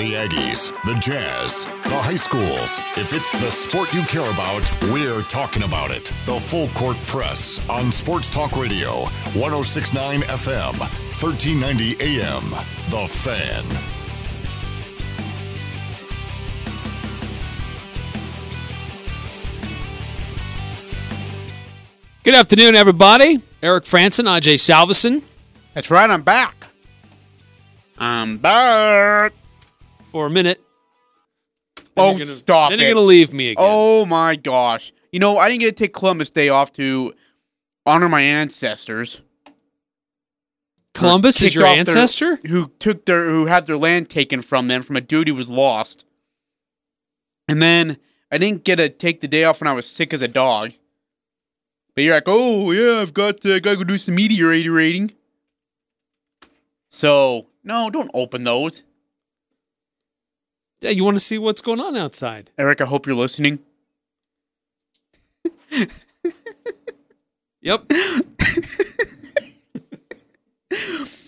The Aggies, the Jazz, the high schools. If it's the sport you care about, we're talking about it. The Full Court Press on Sports Talk Radio, 106.9 FM, 1390 AM. The Fan. Good afternoon, everybody. Eric Franson, Ajay Salvesen. That's right, I'm back. I'm back. For a minute. Stop it. Then you're going to leave me again. Oh, my gosh. You know, I didn't get to take Columbus Day off to honor my ancestors. Columbus is your ancestor? Who had their land taken from them from a dude who was lost. And then I didn't get to take the day off when I was sick as a dog. But you're like, oh, yeah, I've got to go do some meteorating. So, no, don't open those. Yeah, you want to see what's going on outside. Eric, I hope you're listening. Yep.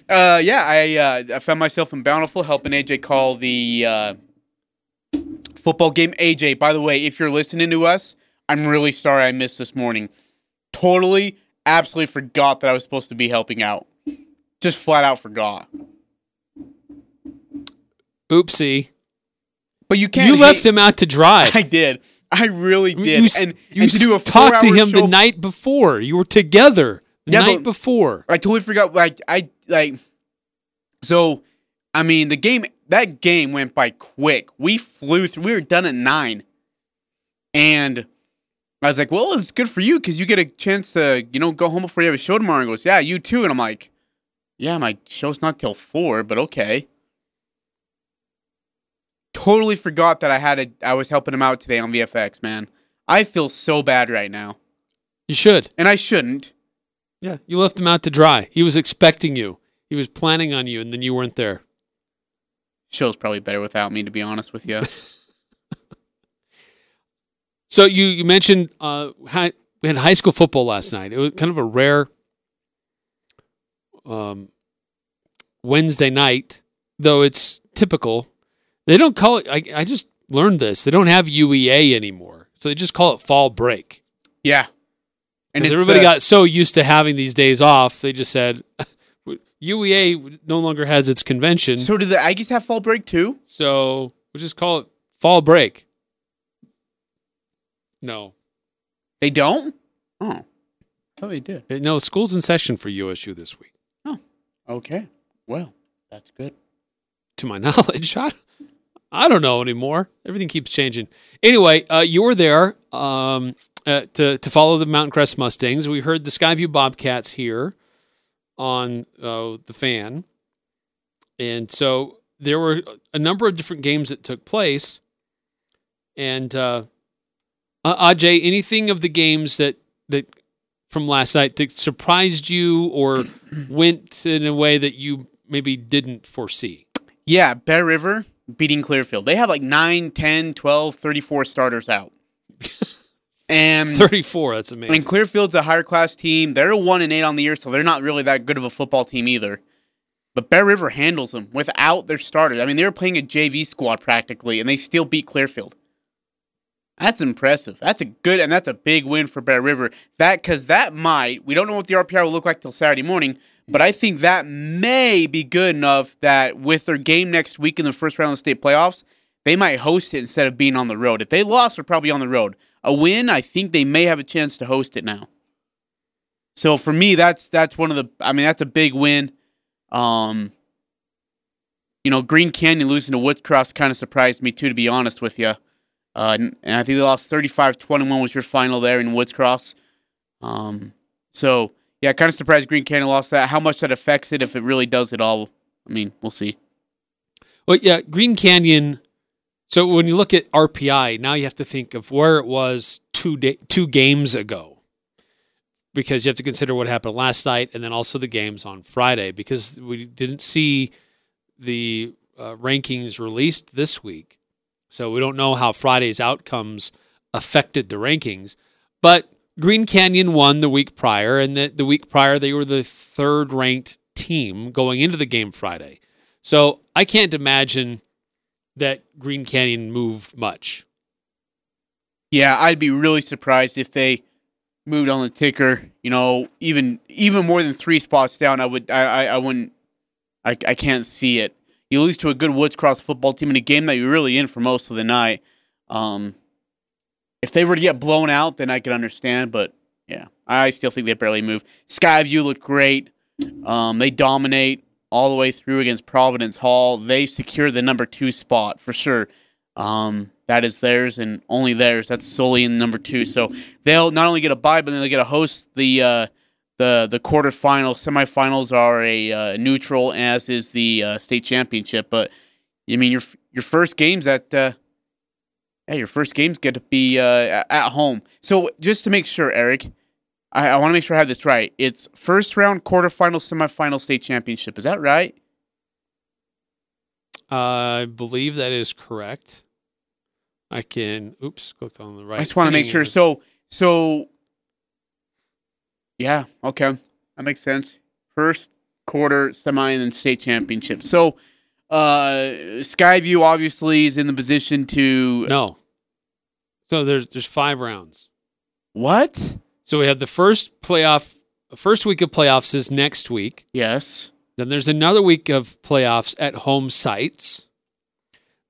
I found myself in Bountiful helping AJ call the football game. AJ, by the way, if you're listening to us, I'm really sorry I missed this morning. Totally, absolutely forgot that I was supposed to be helping out. Just flat out forgot. Oopsie. But you can't. You left him out to dry. I did. I really did. You talked to him the night before. You were together the night before. I totally forgot. The game. That game went by quick. We flew through. We were done at 9, and I was like, well, it's good for you because you get a chance to, go home before you have a show tomorrow. And goes, yeah, you too. And I'm like, yeah, my show's not till 4, but okay. Totally forgot that I was helping him out today on VFX, man. I feel so bad right now. You should. And I shouldn't. Yeah, you left him out to dry. He was expecting you. He was planning on you, and then you weren't there. Show's probably better without me, to be honest with you. So you mentioned we had high school football last night. It was kind of a rare Wednesday night, though it's typical. They don't call it. I just learned this. They don't have UEA anymore, so they just call it fall break. Yeah, and everybody got so used to having these days off, they just said UEA no longer has its convention. So do the Aggies have fall break too? So we'll just call it fall break. No. They don't? Oh. Oh, they did. No, school's in session for USU this week. Oh. Okay. Well, that's good. To my knowledge, I don't know anymore. Everything keeps changing. Anyway, you were there to follow the Mountain Crest Mustangs. We heard the Skyview Bobcats here on The Fan. And so there were a number of different games that took place. And... Ajay, anything of the games that from last night that surprised you or went in a way that you maybe didn't foresee? Yeah, Bear River beating Clearfield. They have like 9, 10, 12, 34 starters out. And 34, that's amazing. And Clearfield's a higher class team. They're 1-8 on the year, so they're not really that good of a football team either. But Bear River handles them without their starters. I mean, they were playing a JV squad practically, and they still beat Clearfield. That's impressive. That's a big win for Bear River. We don't know what the RPI will look like till Saturday morning, but I think that may be good enough that with their game next week in the first round of the state playoffs, they might host it instead of being on the road. If they lost, they're probably on the road. A win, I think they may have a chance to host it now. So for me, that's one of the. I mean, that's a big win. Green Canyon losing to Woods Cross kind of surprised me too, to be honest with you. And I think they lost 35-21 was your final there in Woods Cross. So, yeah, kind of surprised Green Canyon lost that. How much that affects it, if it really does at all, I mean, we'll see. Well, yeah, Green Canyon, so when you look at RPI, now you have to think of where it was two games ago because you have to consider what happened last night and then also the games on Friday because we didn't see the rankings released this week. So we don't know how Friday's outcomes affected the rankings. But Green Canyon won the week prior, and the week prior they were the third-ranked team going into the game Friday. So I can't imagine that Green Canyon moved much. Yeah, I'd be really surprised if they moved on the ticker. You know, even more than three spots down, I can't see it. You lose to a good Woods Cross football team in a game that you're really in for most of the night. If they were to get blown out, then I could understand. But yeah, I still think they barely move. Skyview looked great. They dominate all the way through against Providence Hall. They secure the number 2 spot for sure. That is theirs and only theirs. That's solely in number 2. So they'll not only get a bye, but then they'll get to host the quarterfinals. Semifinals are a neutral, as is the state championship. But I mean, your first game's at your first game's going to be at home. So just to make sure, Eric, I want to make sure I have this right. It's first round, quarterfinal, semifinal, state championship. Is that right? I believe that is correct. I can. Oops, clicked on the right. I just want to make sure. So. Yeah. Okay, that makes sense. First, quarter, semi, and then state championship. So, Skyview obviously is in the position to no. So there's 5 rounds. What? So we have the first week of playoffs is next week. Yes. Then there's another week of playoffs at home sites.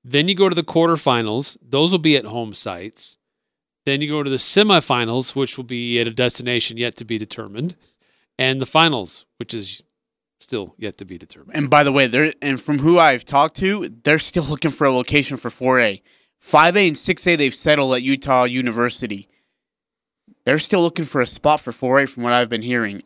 Then you go to the quarterfinals. Those will be at home sites. Then you go to the semifinals, which will be at a destination yet to be determined. And the finals, which is still yet to be determined. And by the way, from who I've talked to, they're still looking for a location for 4A. 5A and 6A, they've settled at Utah University. They're still looking for a spot for 4A from what I've been hearing.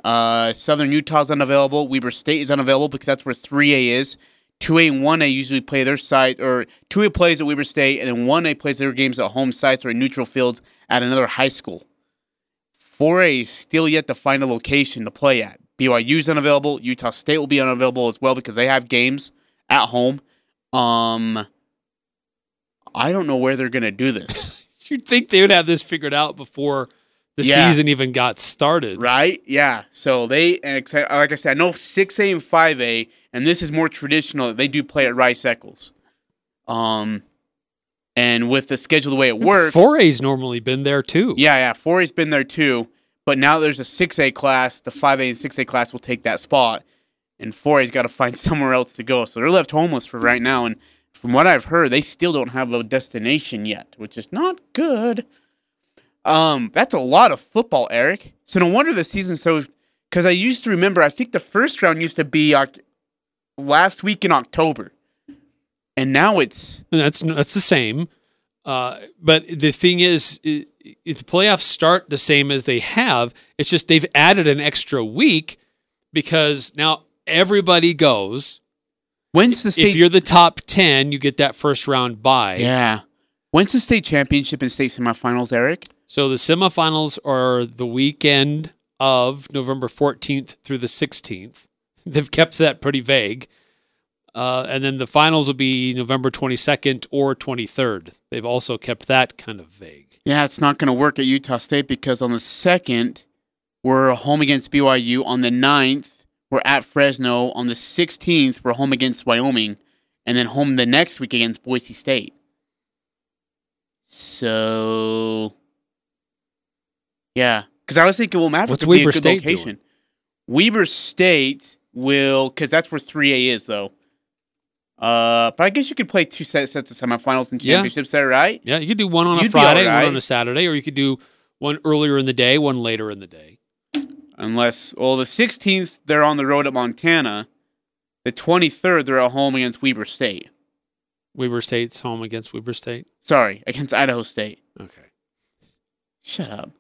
Southern Utah's unavailable. Weber State is unavailable because that's where 3A is. 2A and 1A usually play their site, or 2A plays at Weber State, and then 1A plays their games at home sites or in neutral fields at another high school. 4A is still yet to find a location to play at. BYU's unavailable. Utah State will be unavailable as well because they have games at home. I don't know where they're going to do this. You'd think they would have this figured out before the season even got started. Right? Yeah. So like I said, I know 6A and 5A, and this is more traditional. They do play at Rice Eccles. And with the schedule the way it works. 4A's normally been there too. Yeah. 4A's been there too. But now there's a 6A class. The 5A and 6A class will take that spot. And 4A's got to find somewhere else to go. So they're left homeless for right now. And from what I've heard, they still don't have a destination yet, which is not good. That's a lot of football, Eric. So no wonder the season's so... Because I used to remember, I think the first round used to be last week in October. And now it's... That's the same. But the thing is, if the playoffs start the same as they have, it's just they've added an extra week because now everybody goes. When's the state... If you're the top 10, you get that first round bye. Yeah. When's the state championship and state semifinals, Eric? So the semifinals are the weekend of November 14th through the 16th. They've kept that pretty vague. And then the finals will be November 22nd or 23rd. They've also kept that kind of vague. Yeah, it's not going to work at Utah State because on the 2nd, we're home against BYU. On the 9th, we're at Fresno. On the 16th, we're home against Wyoming. And then home the next week against Boise State. So... Yeah, because I was thinking, well, Maverick would be a good location. Doing? Weber State will, because that's where 3A is, though. But I guess you could play 2 sets of semifinals and championships there, right? Yeah, you could do one on a Friday, right? One on a Saturday, or you could do one earlier in the day, one later in the day. Unless, well, the 16th, they're on the road at Montana. The 23rd, they're at home against Weber State. Weber State's home against Weber State? Sorry, against Idaho State. Okay. Shut up.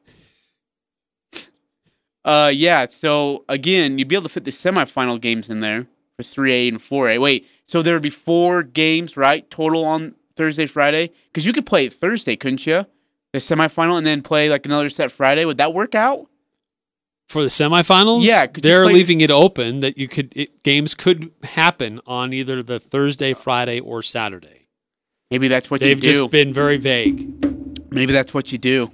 So again, you'd be able to fit the semifinal games in there for 3A and 4A. Wait, so there would be 4 games, right, total on Thursday, Friday? Because you could play Thursday, couldn't you? The semifinal and then play like another set Friday. Would that work out? For the semifinals? Yeah. They're leaving it open that you could games could happen on either the Thursday, Friday, or Saturday. Maybe that's what you do. They've just been very vague. Maybe that's what you do.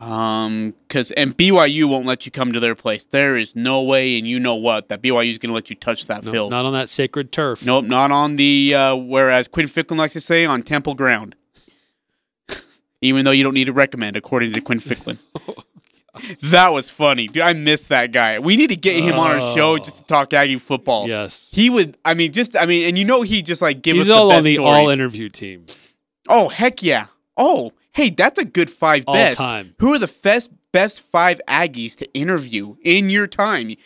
And BYU won't let you come to their place. There is no way, and you know what, that BYU is going to let you touch that field. Not on that sacred turf. Nope, not on the, whereas Quinn Ficklin likes to say, on Temple ground. Even though you don't need to recommend, according to Quinn Ficklin. That was funny. Dude, I miss that guy. We need to get him on our show just to talk Aggie football. Yes. He would, and he just like give us the best stories. He's all on the all-interview team. Oh, heck yeah. Oh, hey, that's a good five all best. Time. Who are the best five Aggies to interview in your time? And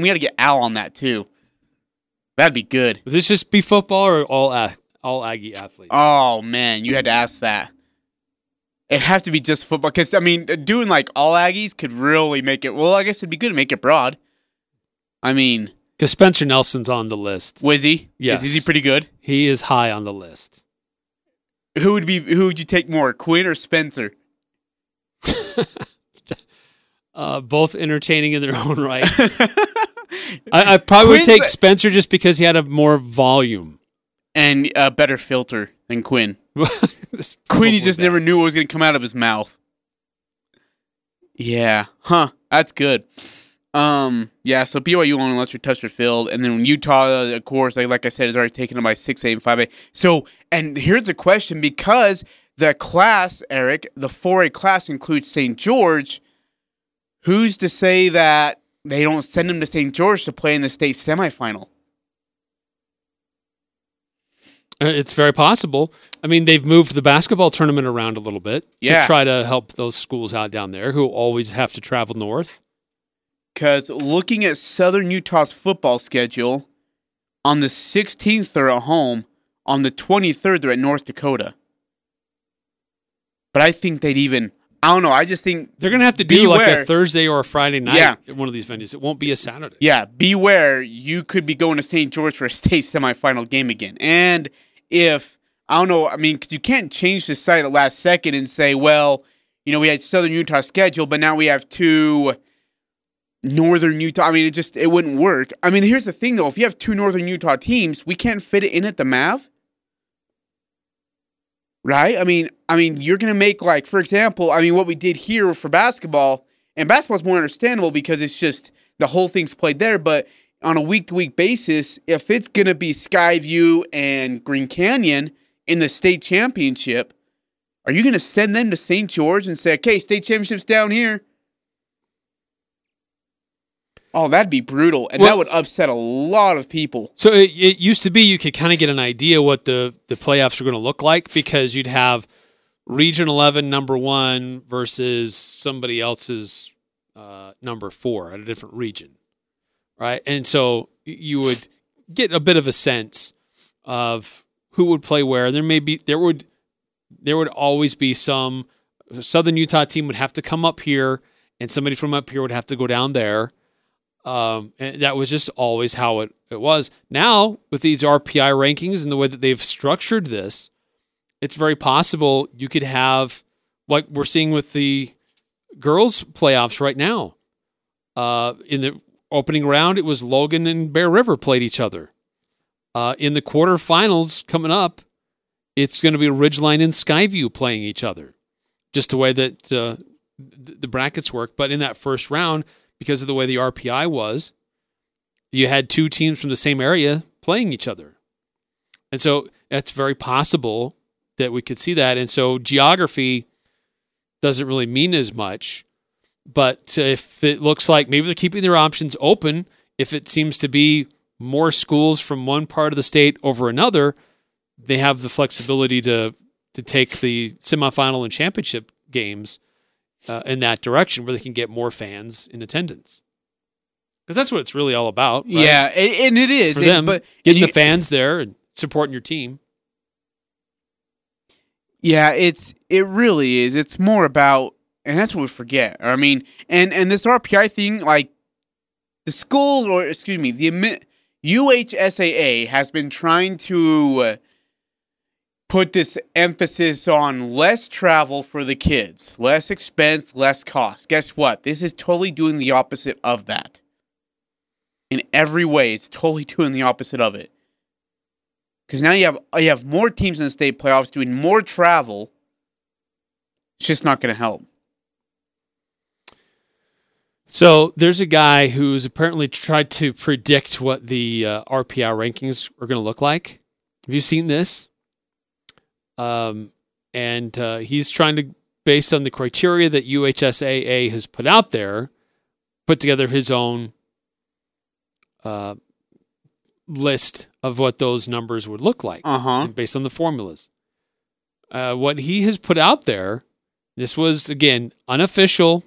we got to get Al on that too. That'd be good. Would this just be football or all Aggie athletes? Oh, man, you had to ask that. It'd have to be just football because, doing like all Aggies could really make it. Well, I guess it'd be good to make it broad. Because Spencer Nelson's on the list. Was he? Yes. Is he pretty good? He is high on the list. Who would you take more, Quinn or Spencer? Both entertaining in their own right. I probably would take Spencer just because he had a more volume. And a better filter than Quinn. Quinn, you just never knew what was going to come out of his mouth. Yeah. Huh. That's good. So BYU only lets you touch their field. And then Utah, of course, like I said, is already taken up by 6A and 5A. So, and here's the question, because the class, Eric, the 4A class includes St. George, who's to say that they don't send them to St. George to play in the state semifinal? It's very possible. They've moved the basketball tournament around a little bit to try to help those schools out down there who always have to travel north. Because looking at Southern Utah's football schedule, on the 16th they're at home, on the 23rd they're at North Dakota. But I think they'd even... I don't know. I just think... They're going to have to do like a Thursday or a Friday night at one of these venues. It won't be a Saturday. Yeah, beware. You could be going to St. George for a state semifinal game again. And if... I don't know. Because you can't change the site at last second and say, well, we had Southern Utah schedule, but now we have two... Northern Utah. It wouldn't work. Here's the thing, though. If you have two Northern Utah teams, we can't fit it in at the MAV. Right? You're going to make, like, for example, what we did here for basketball, and basketball's more understandable because it's just the whole thing's played there, but on a week-to-week basis, if it's going to be Skyview and Green Canyon in the state championship, are you going to send them to St. George and say, okay, state championship's down here? Oh, that'd be brutal, and that would upset a lot of people. So it used to be you could kind of get an idea what the playoffs were going to look like because you'd have Region 11 number 1 versus somebody else's number 4 at a different region, right? And so you would get a bit of a sense of who would play where. There would always be some Southern Utah team would have to come up here, and somebody from up here would have to go down there. And that was just always how it was. Now, with these RPI rankings and the way that they've structured this, it's very possible you could have, like we're seeing with the girls' playoffs right now. In the opening round, it was Logan and Bear River played each other. In the quarterfinals coming up, it's going to be Ridgeline and Skyview playing each other. Just the way that the brackets work. But in that first round... because of the way the RPI was, you had two teams from the same area playing each other. And so that's very possible that we could see that. And so geography doesn't really mean as much. But if it looks like maybe they're keeping their options open, if it seems to be more schools from one part of the state over another, they have the flexibility to take the semifinal and championship games in that direction where they can get more fans in attendance. Because that's what it's really all about, right? Yeah, and it is. For them, the fans there and supporting your team. Yeah, it really is. It's more about, and that's what we forget. And this RPI thing, like, the school, or excuse me, the UHSAA has been trying to put this emphasis on less travel for the kids, less expense, less cost. Guess what? This is totally doing the opposite of that. In every way, it's totally doing the opposite of it. Because now you have more teams in the state playoffs doing more travel. It's just not going to help. So there's a guy who's apparently tried to predict what the RPI rankings are going to look like. Have you seen this? And he's trying to, based on the criteria that UHSAA has put out there, put together his own list of what those numbers would look like based on the formulas. What he has put out there, this was, again, unofficial.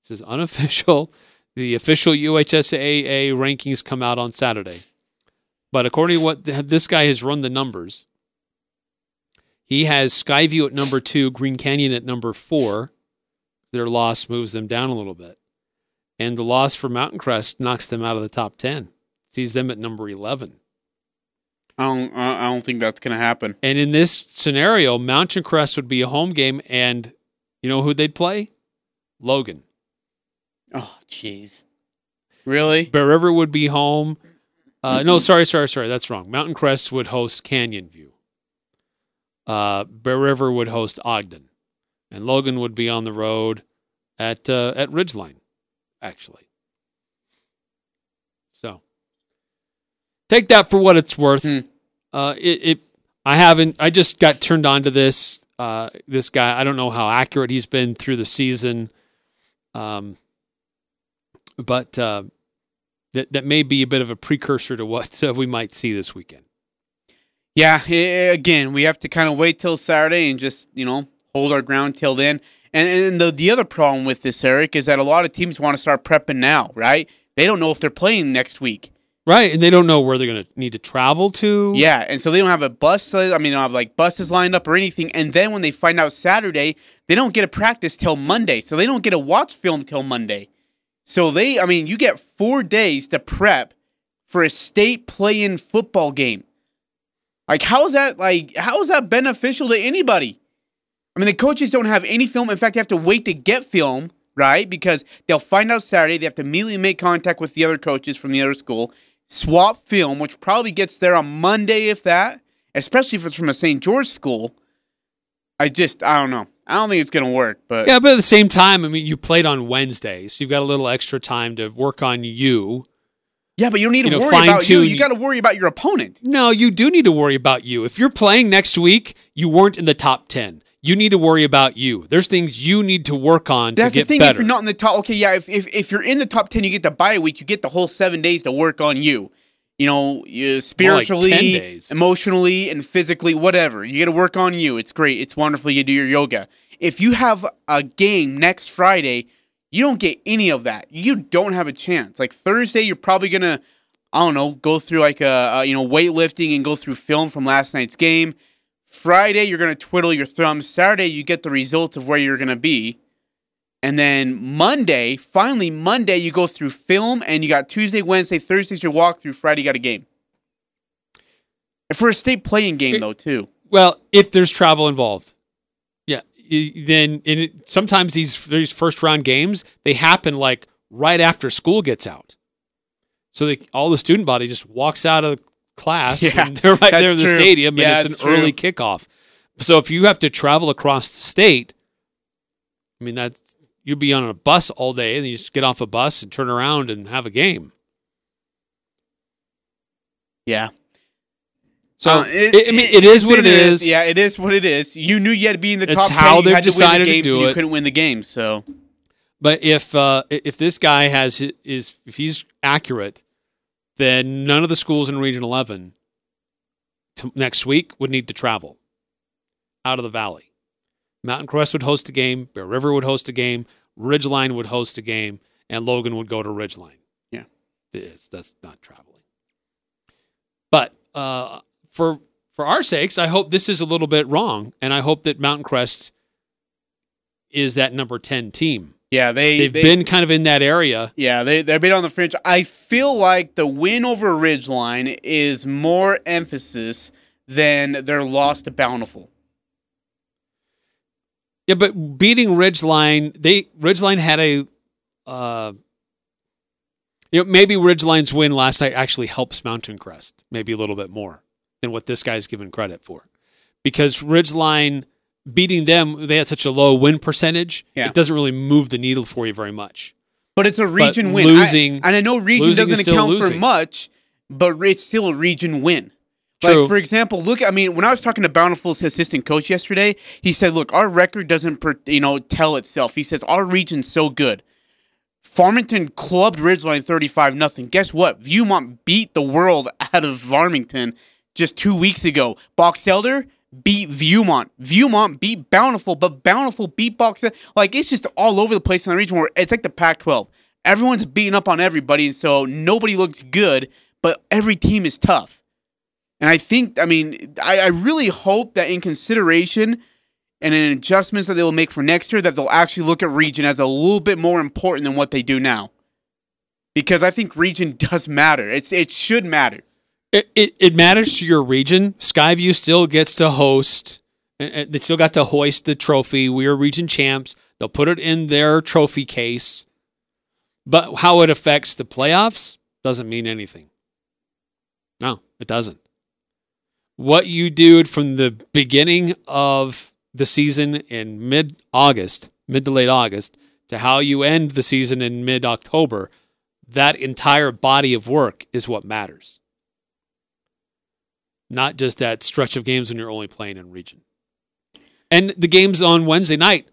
This is unofficial. The official UHSAA rankings come out on Saturday. But according to what this guy has run the numbers, he has Skyview at number 2, Green Canyon at number 4. Their loss moves them down a little bit. And the loss for Mountain Crest knocks them out of the top 10. Sees them at number 11. I don't think that's going to happen. And in this scenario, Mountain Crest would be a home game, and you know who they'd play? Logan. Oh, jeez. Really? Bear River would be home. No, sorry. That's wrong. Mountain Crest would host Canyon View. Bear River would host Ogden. And Logan would be on the road at Ridgeline, actually. So take that for what it's worth. I just got turned on to this. This guy, I don't know how accurate he's been through the season, but that may be a bit of a precursor to what we might see this weekend. Yeah, again, we have to kind of wait till Saturday and just hold our ground till then. And the other problem with this, Eric, is that a lot of teams want to start prepping now, right? They don't know if they're playing next week. Right, and they don't know where they're going to need to travel to. Yeah, and so they don't have a bus. I mean, they don't have buses lined up or anything. And then when they find out Saturday, they don't get a practice till Monday, so they don't get a watch film till Monday. So you get 4 days to prep for a state play-in football game. How is that beneficial to anybody? I mean, the coaches don't have any film. In fact, they have to wait to get film, right? Because they'll find out Saturday. They have to immediately make contact with the other coaches from the other school. Swap film, which probably gets there on Monday, if that, especially if it's from a St. George school. I don't know. I don't think it's going to work. But at the same time, you played on Wednesday, so you've got a little extra time to work on you. Yeah, but you don't need to worry about you. You got to worry about your opponent. No, you do need to worry about you. If you're playing next week, you weren't in the top 10. You need to worry about you. There's things you need to work on to get better. That's the thing, if you're not in the top... Okay, yeah, if you're in the top 10, you get the bye week, you get the whole 7 days to work on you. Spiritually, like 10 days. Emotionally, and physically, whatever. You got to work on you. It's great. It's wonderful. You do your yoga. If you have a game next Friday, you don't get any of that. You don't have a chance. Like Thursday, you're probably going to, go through weightlifting and go through film from last night's game. Friday, you're going to twiddle your thumbs. Saturday, you get the results of where you're going to be. And then Monday, you go through film, and you got Tuesday, Wednesday, Thursday's your walkthrough. Friday, you got a game. And for a state playing game, though, too. Well, if there's travel involved. Yeah. Sometimes these first-round games, they happen right after school gets out. So all the student body just walks out of class, and they're right there in the stadium, and it's an early kickoff. So if you have to travel across the state, you'd be on a bus all day, and you just get off a bus and turn around and have a game. Yeah. So it is what it is. Yeah, it is what it is. You knew you had to be in the top 10. It's how they decided to do it. You couldn't win the game, so. But if this guy if he's accurate, then none of the schools in Region 11 next week would need to travel out of the valley. Mountain Crest would host a game, Bear River would host a game, Ridgeline would host a game, and Logan would go to Ridgeline. Yeah. That's not traveling. But for our sakes, I hope this is a little bit wrong, and I hope that Mountain Crest is that number 10 team. Yeah, they've been kind of in that area. Yeah, they've been on the fringe. I feel like the win over Ridgeline is more emphasis than their loss to Bountiful. Yeah, but beating Ridgeline, Ridgeline had a maybe Ridgeline's win last night actually helps Mountain Crest maybe a little bit more than what this guy's given credit for, because Ridgeline beating them, they had such a low win percentage, it doesn't really move the needle for you very much. But it's a region win. Losing, and I know region doesn't account for much, but it's still a region win. True. Like, for example, look, I mean, when I was talking to Bountiful's assistant coach yesterday, he said, look, our record doesn't, tell itself. He says, our region's so good. Farmington clubbed Ridgeline 35-0. Guess what? Viewmont beat the world out of Farmington just 2 weeks ago. Box Elder beat Viewmont. Viewmont beat Bountiful, but Bountiful beat Box Elder. Like, it's just all over the place in the region where it's like the Pac-12. Everyone's beating up on everybody, and so nobody looks good, but every team is tough. And I think, I really hope that in consideration and in adjustments that they will make for next year, that they'll actually look at region as a little bit more important than what they do now. Because I think region does matter. It should matter. It matters to your region. Skyview still gets to host. They still got to hoist the trophy. We are region champs. They'll put it in their trophy case. But how it affects the playoffs doesn't mean anything. No, it doesn't. What you do from the beginning of the season in mid to late August, to how you end the season in mid-October, that entire body of work is what matters. Not just that stretch of games when you're only playing in region. And the games on Wednesday night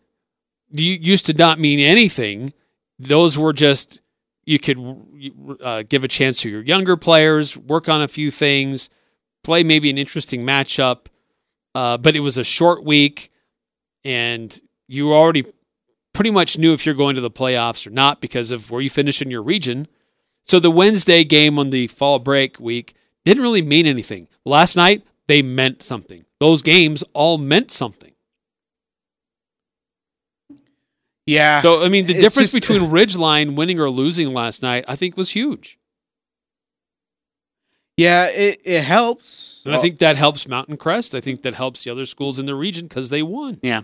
used to not mean anything. Those were just, you could give a chance to your younger players, work on a few things, play maybe an interesting matchup, but it was a short week, and you already pretty much knew if you're going to the playoffs or not because of where you finish in your region. So the Wednesday game on the fall break week didn't really mean anything. Last night, they meant something. Those games all meant something. Yeah. So, the difference between Ridgeline winning or losing last night, I think, was huge. Yeah, it helps. And I think that helps Mountain Crest. I think that helps the other schools in the region because they won. Yeah.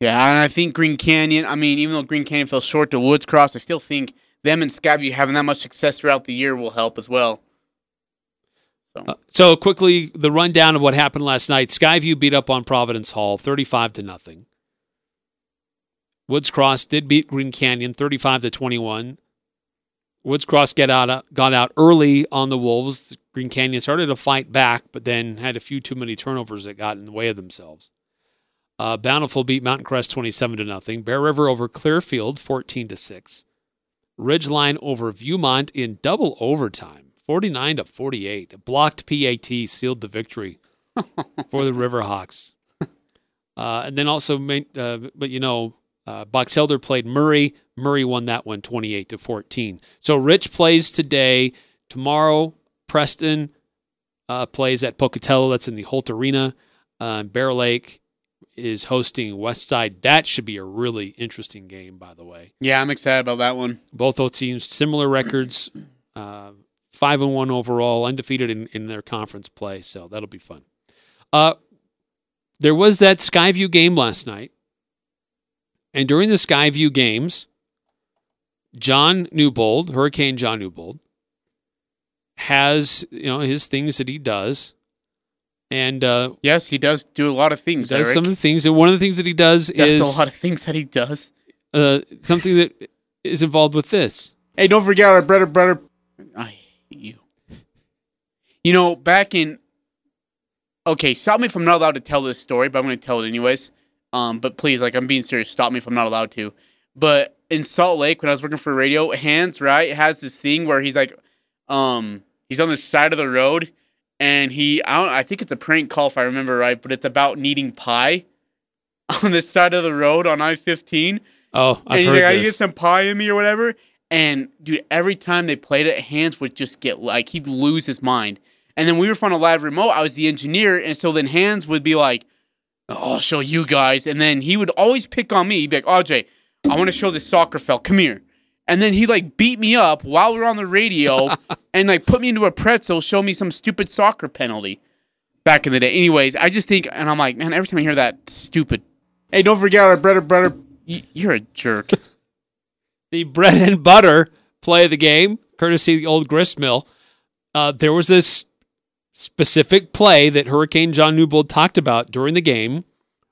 Yeah, and I think Green Canyon, even though Green Canyon fell short to Woods Cross, I still think them and Skyview having that much success throughout the year will help as well. So quickly, the rundown of what happened last night. Skyview beat up on Providence Hall, 35-0. Woods Cross did beat Green Canyon, 35-21. Woods Cross got out early on the Wolves. Green Canyon started to fight back, but then had a few too many turnovers that got in the way of themselves. Bountiful beat Mountain Crest 27-0. Bear River over Clearfield 14-6. Ridgeline over Viewmont in double overtime 49-48. A blocked PAT sealed the victory for the Riverhawks. And then also, Box Elder played Murray. Murray won that one 28-14. So Rich plays today. Tomorrow, Preston plays at Pocatello. That's in the Holt Arena. Bear Lake is hosting Westside. That should be a really interesting game, by the way. Yeah, I'm excited about that one. Both those teams, similar records, 5-1 overall, undefeated in their conference play. So that'll be fun. There was that Skyview game last night. And during the Skyview games, Hurricane John Newbold, has his things that he does, and yes, he does do a lot of things. Does Eric. Some of the things, and one of the things that he does is a lot of things that he does. Something that is involved with this. Hey, don't forget our brother. I hate you. Stop me if I'm not allowed to tell this story, but I'm going to tell it anyways. But please, I'm being serious. Stop me if I'm not allowed to. But in Salt Lake, when I was working for radio, Hans, has this thing where he's he's on the side of the road, and I think it's a prank call if I remember right, but it's about needing pie on the side of the road on I-15. Oh, I've heard this. And he's like, I get some pie in me or whatever. And, dude, every time they played it, Hans would just get, he'd lose his mind. And then we were on a live remote. I was the engineer, and so then Hans would be like, I'll show you guys. And then he would always pick on me. He'd be like, Ajay, I want to show this soccer fella. Come here. And then he beat me up while we were on the radio and put me into a pretzel, show me some stupid soccer penalty back in the day. Anyways, I just think, and I'm like, man, every time I hear that stupid, hey, don't forget our bread and butter. You're a jerk. The bread and butter play of the game, courtesy of the old grist mill. There was this specific play that Hurricane John Newbold talked about during the game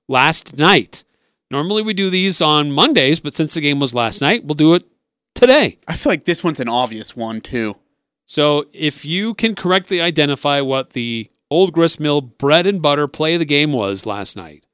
last night. Normally we do these on Mondays, but since the game was last night, we'll do it today. I feel like this one's an obvious one, too. So if you can correctly identify what the Old Gristmill bread and butter play of the game was last night,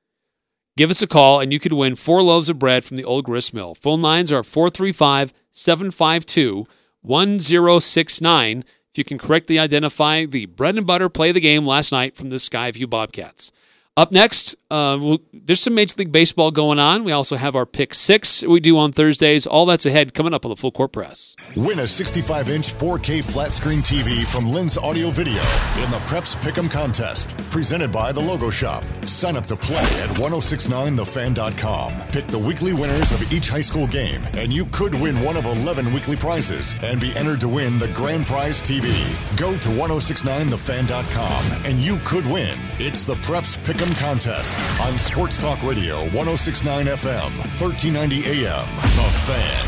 give us a call and you could win 4 loaves of bread from the Old Gristmill. Phone lines are 435-752-1069 if you can correctly identify the bread and butter play of the game last night from the Skyview Bobcats. Up next, there's some Major League Baseball going on. We also have our Pick 6 we do on Thursdays. All that's ahead coming up on the Full Court Press. Win a 65-inch 4K flat-screen TV from Linz Audio Video in the Preps Pick'em Contest, presented by The Logo Shop. Sign up to play at 1069thefan.com. Pick the weekly winners of each high school game, and you could win one of 11 weekly prizes and be entered to win the grand prize TV. Go to 1069thefan.com, and you could win. It's the Preps Pick'em Contest on Sports Talk Radio 106.9 FM, 1390 AM. The Fan.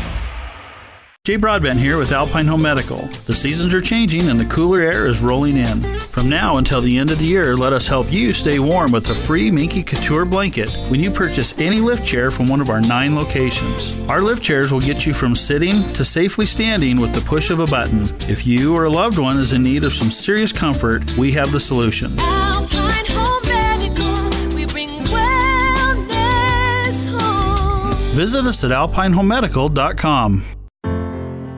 Jay Broadbent here with Alpine Home Medical. The seasons are changing and the cooler air is rolling in. From now until the end of the year, let us help you stay warm with a free Minky Couture blanket when you purchase any lift chair from one of our 9 locations. Our lift chairs will get you from sitting to safely standing with the push of a button. If you or a loved one is in need of some serious comfort, we have the solution. Alpine Home Medical. Visit us at alpinehomemedical.com.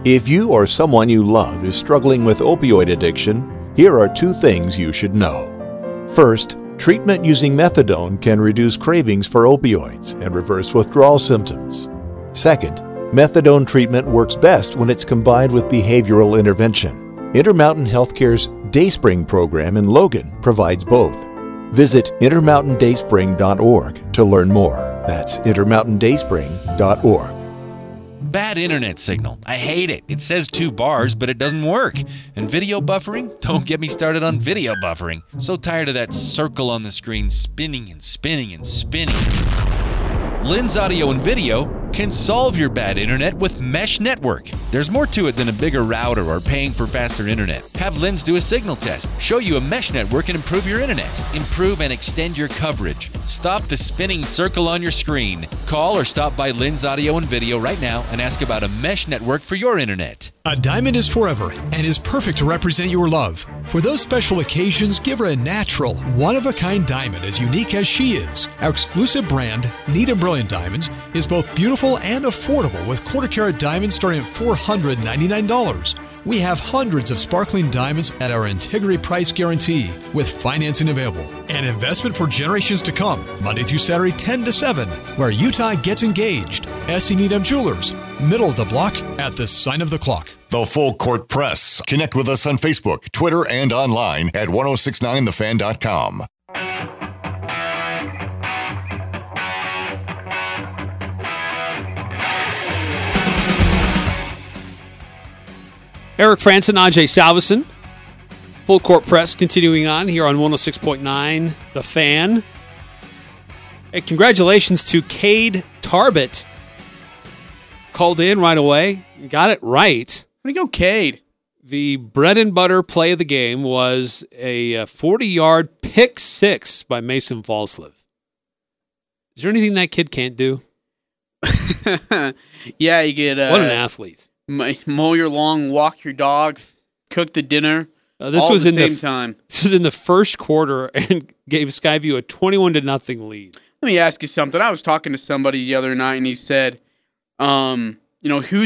If you or someone you love is struggling with opioid addiction, here are 2 things you should know. First, treatment using methadone can reduce cravings for opioids and reverse withdrawal symptoms. Second, methadone treatment works best when it's combined with behavioral intervention. Intermountain Healthcare's Dayspring program in Logan provides both. Visit intermountaindayspring.org to learn more. That's intermountaindayspring.org. Bad internet signal. I hate it. It says 2 bars, but it doesn't work. And video buffering? Don't get me started on video buffering. So tired of that circle on the screen spinning and spinning and spinning. Linz Audio and Video can solve your bad internet with mesh network. There's more to it than a bigger router or paying for faster internet. Have Linz do a signal test, show you a mesh network and improve your internet. Improve and extend your coverage. Stop the spinning circle on your screen. Call or stop by Linz Audio and Video right now and ask about a mesh network for your internet. A diamond is forever and is perfect to represent your love. For those special occasions, give her a natural, one-of-a-kind diamond as unique as she is. Our exclusive brand, Neat & Brilliant Diamonds, is both beautiful and affordable with quarter-carat diamonds starting at $499. We have hundreds of sparkling diamonds at our Integrity Price Guarantee with financing available. An investment for generations to come, Monday through Saturday, 10 to 7, where Utah gets engaged. S.C. Needham Jewelers, middle of the block at the sign of the clock. The Full Court Press. Connect with us on Facebook, Twitter, and online at 1069thefan.com. Eric Franson, Ajay Salvesen. Full Court Press continuing on here on 106.9 The Fan. Hey, congratulations to Cade Tarbett. Called in right away. Got it right. Where'd you go, Cade? The bread and butter play of the game was a 40-yard pick six by Mason Falsliv. Is there anything that kid can't do? Yeah, you get... what an athlete. Mow your lawn, walk your dog, cook the dinner, all at the same time. This was in the first quarter and gave Skyview a 21-0 lead. Let me ask you something. I was talking to somebody the other night, and he said, who's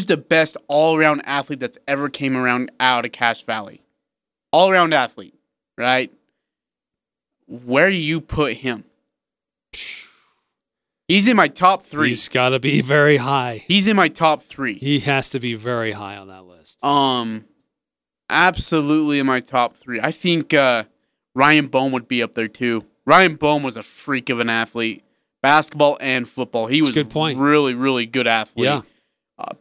the best all-around athlete that's ever came around out of Cache Valley? All-around athlete, right? Where do you put him? He's in my top 3. He's got to be very high. He's in my top 3. He has to be very high on that list. Absolutely in my top 3. I think Ryan Bohm would be up there too. Ryan Bohm was a freak of an athlete, basketball and football. He was really, really good athlete. Yeah,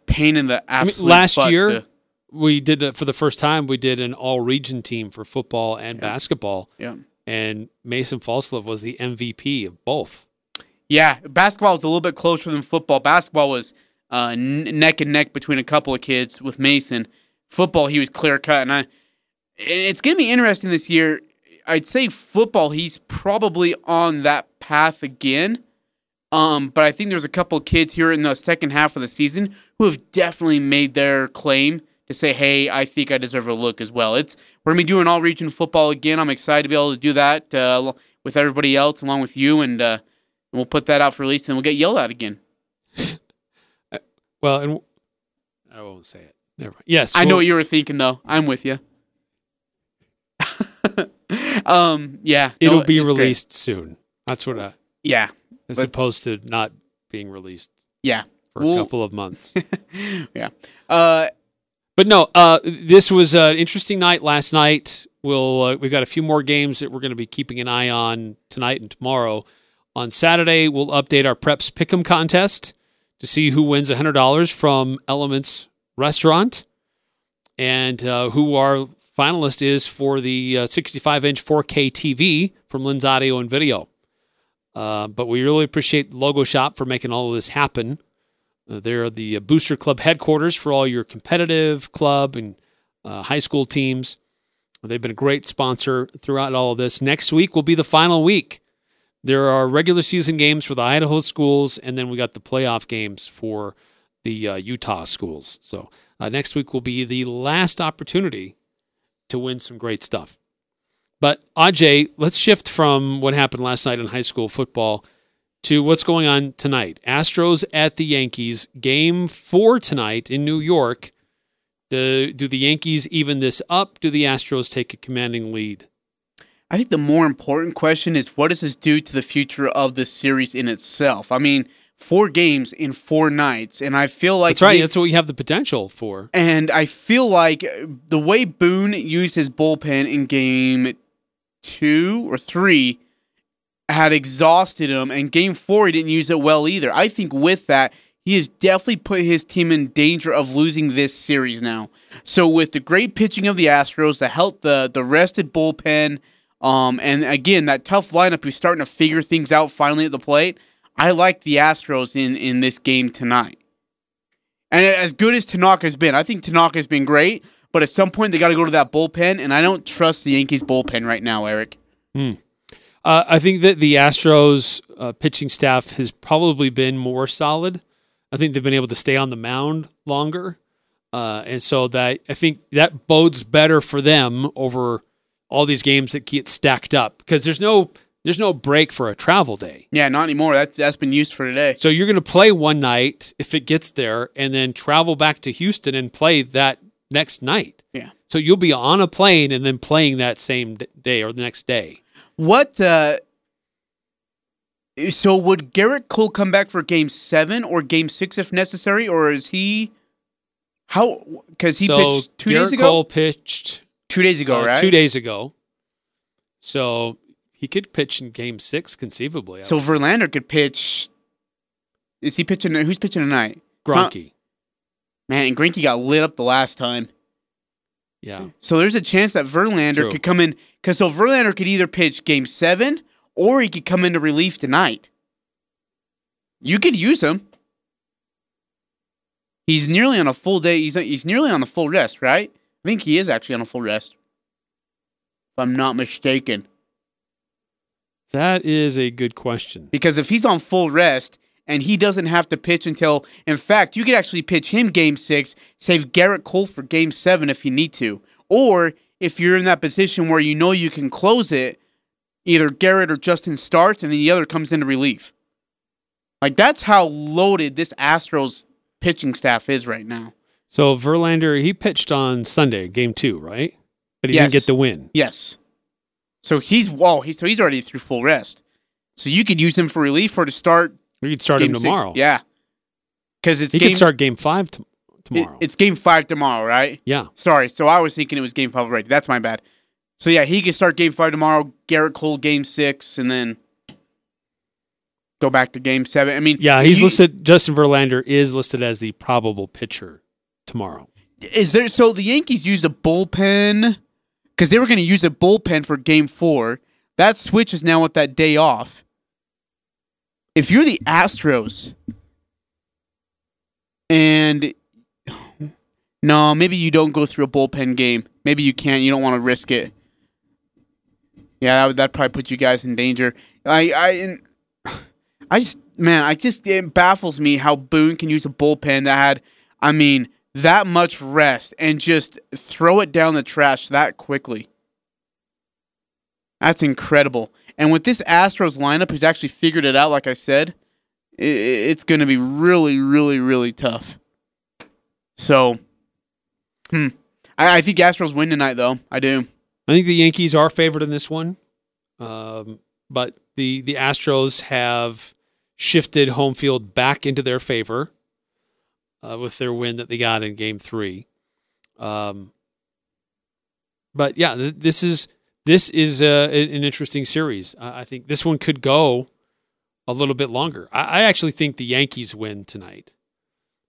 pain in the absolute. I mean, last year we did that for the first time. We did an all-region team for football and basketball. Yeah, and Mason Falsliv was the MVP of both. Yeah, basketball was a little bit closer than football. Basketball was neck and neck between a couple of kids with Mason. Football, he was clear cut, and it's going to be interesting this year. I'd say football, he's probably on that path again. But I think there's a couple kids here in the second half of the season who have definitely made their claim to say, hey, I think I deserve a look as well. We're going to be doing all-region football again. I'm excited to be able to do that with everybody else along with you, and we'll put that out for release, and we'll get yelled at again. Well, and I won't say it. Never mind. Yes. I know what you were thinking, though. I'm with you. It'll be released soon. That's what I... Yeah. As opposed to not being released. Yeah. For a couple of months. Yeah. But no, this was an interesting night last night. We've got a few more games that we're going to be keeping an eye on tonight and tomorrow. On Saturday, we'll update our Preps Pick'em contest to see who wins $100 from Elements Restaurant and who our finalist is for the 65-inch 4K TV from Lens Audio and Video. But we really appreciate Logo Shop for making all of this happen. They're the Booster Club headquarters for all your competitive club and high school teams. They've been a great sponsor throughout all of this. Next week will be the final week. There are regular season games for the Idaho schools, and then we got the playoff games for the Utah schools. So next week will be the last opportunity to win some great stuff. But, Ajay, let's shift from what happened last night in high school football to what's going on tonight. Astros at the Yankees, game 4 tonight in New York. Do the Yankees even this up? Do the Astros take a commanding lead? I think the more important question is, what does this do to the future of this series in itself? I mean, 4 games in 4 nights, and I feel like... That's right, that's what we have the potential for. And I feel like the way Boone used his bullpen in game 2 or 3 had exhausted him, and game 4 he didn't use it well either. I think with that, he has definitely put his team in danger of losing this series now. So with the great pitching of the Astros, the help, the rested bullpen... and again, that tough lineup who's starting to figure things out finally at the plate. I like the Astros in this game tonight. And as good as Tanaka's been, I think Tanaka's been great, but at some point they got to go to that bullpen, and I don't trust the Yankees' bullpen right now, Eric. I think that the Astros pitching staff has probably been more solid. I think they've been able to stay on the mound longer. And so that I think that bodes better for them over all these games that get stacked up, because there's no break for a travel day. Yeah, not anymore. That's been used for today. So you're going to play one night if it gets there, and then travel back to Houston and play that next night. Yeah. So you'll be on a plane and then playing that same day or the next day. What? So would Gerrit Cole come back for Game 7 or Game 6 if necessary, or is he? How? Because he pitched 2 days ago. Gerrit Cole pitched. 2 days ago, right? 2 days ago. So he could pitch in game 6, conceivably. So Verlander could pitch. Is he pitching? Who's pitching tonight? Greinke. Man, and Greinke got lit up the last time. Yeah. So there's a chance that Verlander could come in. Because so Verlander could either pitch game 7 or he could come into relief tonight. You could use him. He's nearly on a full day. He's nearly on a full rest, right? I think he is actually on a full rest, if I'm not mistaken. That is a good question. Because if he's on full rest and he doesn't have to pitch until... In fact, you could actually pitch him Game 6, save Gerrit Cole for Game 7 if you need to. Or if you're in that position where you know you can close it, either Gerrit or Justin starts and then the other comes into relief. Like, that's how loaded this Astros pitching staff is right now. So Verlander, he pitched on Sunday, game 2, right? But he didn't get the win. Yes. So he's already through full rest. So you could use him for relief or to start. You could start him tomorrow. 6. Yeah. Because could start game 5 tomorrow. It's game 5 tomorrow, right? Yeah. Sorry. So I was thinking it was game 5 already. That's my bad. So yeah, he could start game 5 tomorrow. Gerrit Cole game 6, and then go back to game 7. I mean, yeah, he's listed. Justin Verlander is listed as the probable pitcher tomorrow. So the Yankees used a bullpen because they were going to use a bullpen for game 4. That switches now with that day off. If you're the Astros and no, maybe you don't go through a bullpen game. Maybe you can't. You don't want to risk it. Yeah, that probably put you guys in danger. I It baffles me how Boone can use a bullpen that had, that much rest and just throw it down the trash that quickly. That's incredible. And with this Astros lineup, who's actually figured it out, like I said, it's going to be really, really, really tough. So, I think Astros win tonight, though. I do. I think the Yankees are favored in this one. But the Astros have shifted home field back into their favor with their win that they got in Game 3. But, yeah, this is an interesting series. I think this one could go a little bit longer. I actually think the Yankees win tonight.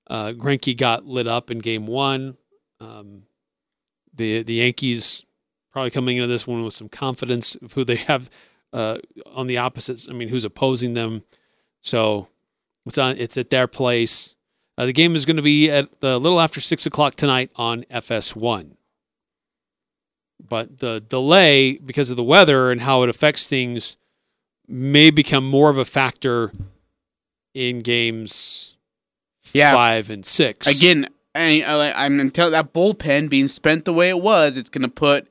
Greinke got lit up in Game 1. The Yankees probably coming into this one with some confidence of who they have on the opposites. Who's opposing them. So it's at their place. The game is going to be at a little after 6 o'clock tonight on FS1. But the delay, because of the weather and how it affects things, may become more of a factor in games 5 and 6. Again, I'm telling that bullpen being spent the way it was, it's going to put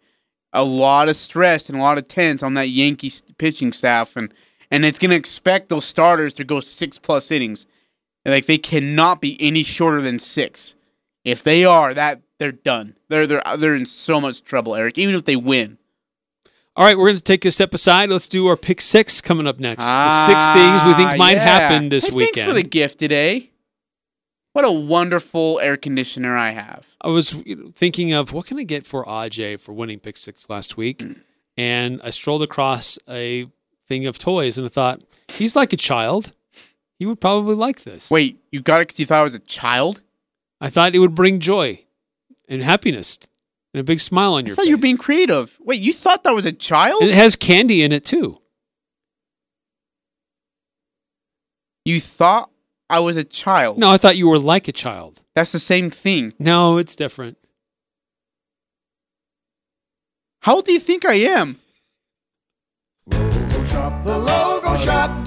a lot of stress and a lot of tense on that Yankees pitching staff, and it's going to expect those starters to go 6+ innings. And like they cannot be any shorter than 6. If they are, that they're done. They're in so much trouble, Eric, even if they win. All right, we're going to take a step aside. Let's do our pick 6 coming up next. The 6 things we think might happen this weekend. Thanks for the gift today. What a wonderful air conditioner I have. I was thinking of what can I get for Ajay for winning pick 6 last week, and I strolled across a thing of toys, and I thought, he's like a child. He would probably like this. Wait, you got it because you thought I was a child? I thought it would bring joy and happiness and a big smile on your face. I thought you were being creative. Wait, you thought that was a child? And it has candy in it, too. You thought I was a child? No, I thought you were like a child. That's the same thing. No, it's different. How old do you think I am? Logo Shop, the Logo Shop.